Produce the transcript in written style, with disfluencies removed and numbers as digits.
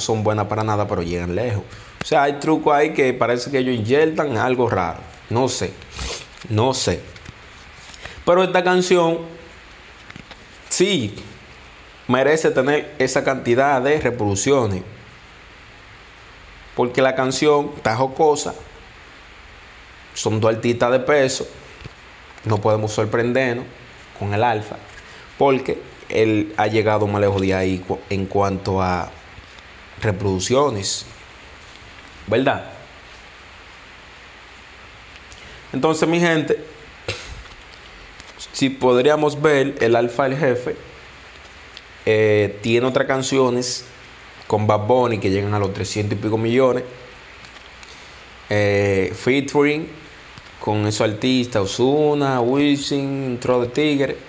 son buenas para nada, pero llegan lejos. O sea, hay trucos ahí que parece que ellos inyectan algo raro. No sé. Pero esta canción sí merece tener esa cantidad de reproducciones, porque la canción está jocosa. Son dos artistas de peso. No podemos sorprendernos con el Alfa, porque él ha llegado más lejos de ahí en cuanto a reproducciones, ¿verdad? Entonces, mi gente, si podríamos ver, el Alfa el Jefe tiene otras canciones con Bad Bunny que llegan a los 300 y pico millones, featuring con esos artistas Ozuna, Wisin, Tro de Tigre,